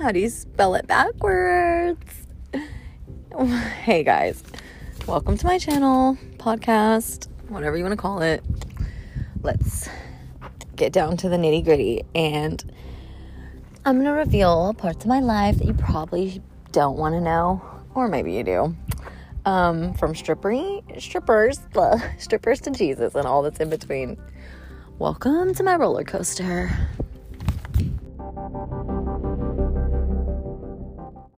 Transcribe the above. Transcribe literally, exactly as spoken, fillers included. How do you spell it backwards? Hey guys, welcome to my channel, podcast, whatever you want to call it. Let's get down to the nitty gritty, and I'm going to reveal parts of my life that you probably don't want to know, or maybe you do. Um, from strippery, strippers, ugh, strippers to Jesus and all that's in between. Welcome to my roller coaster.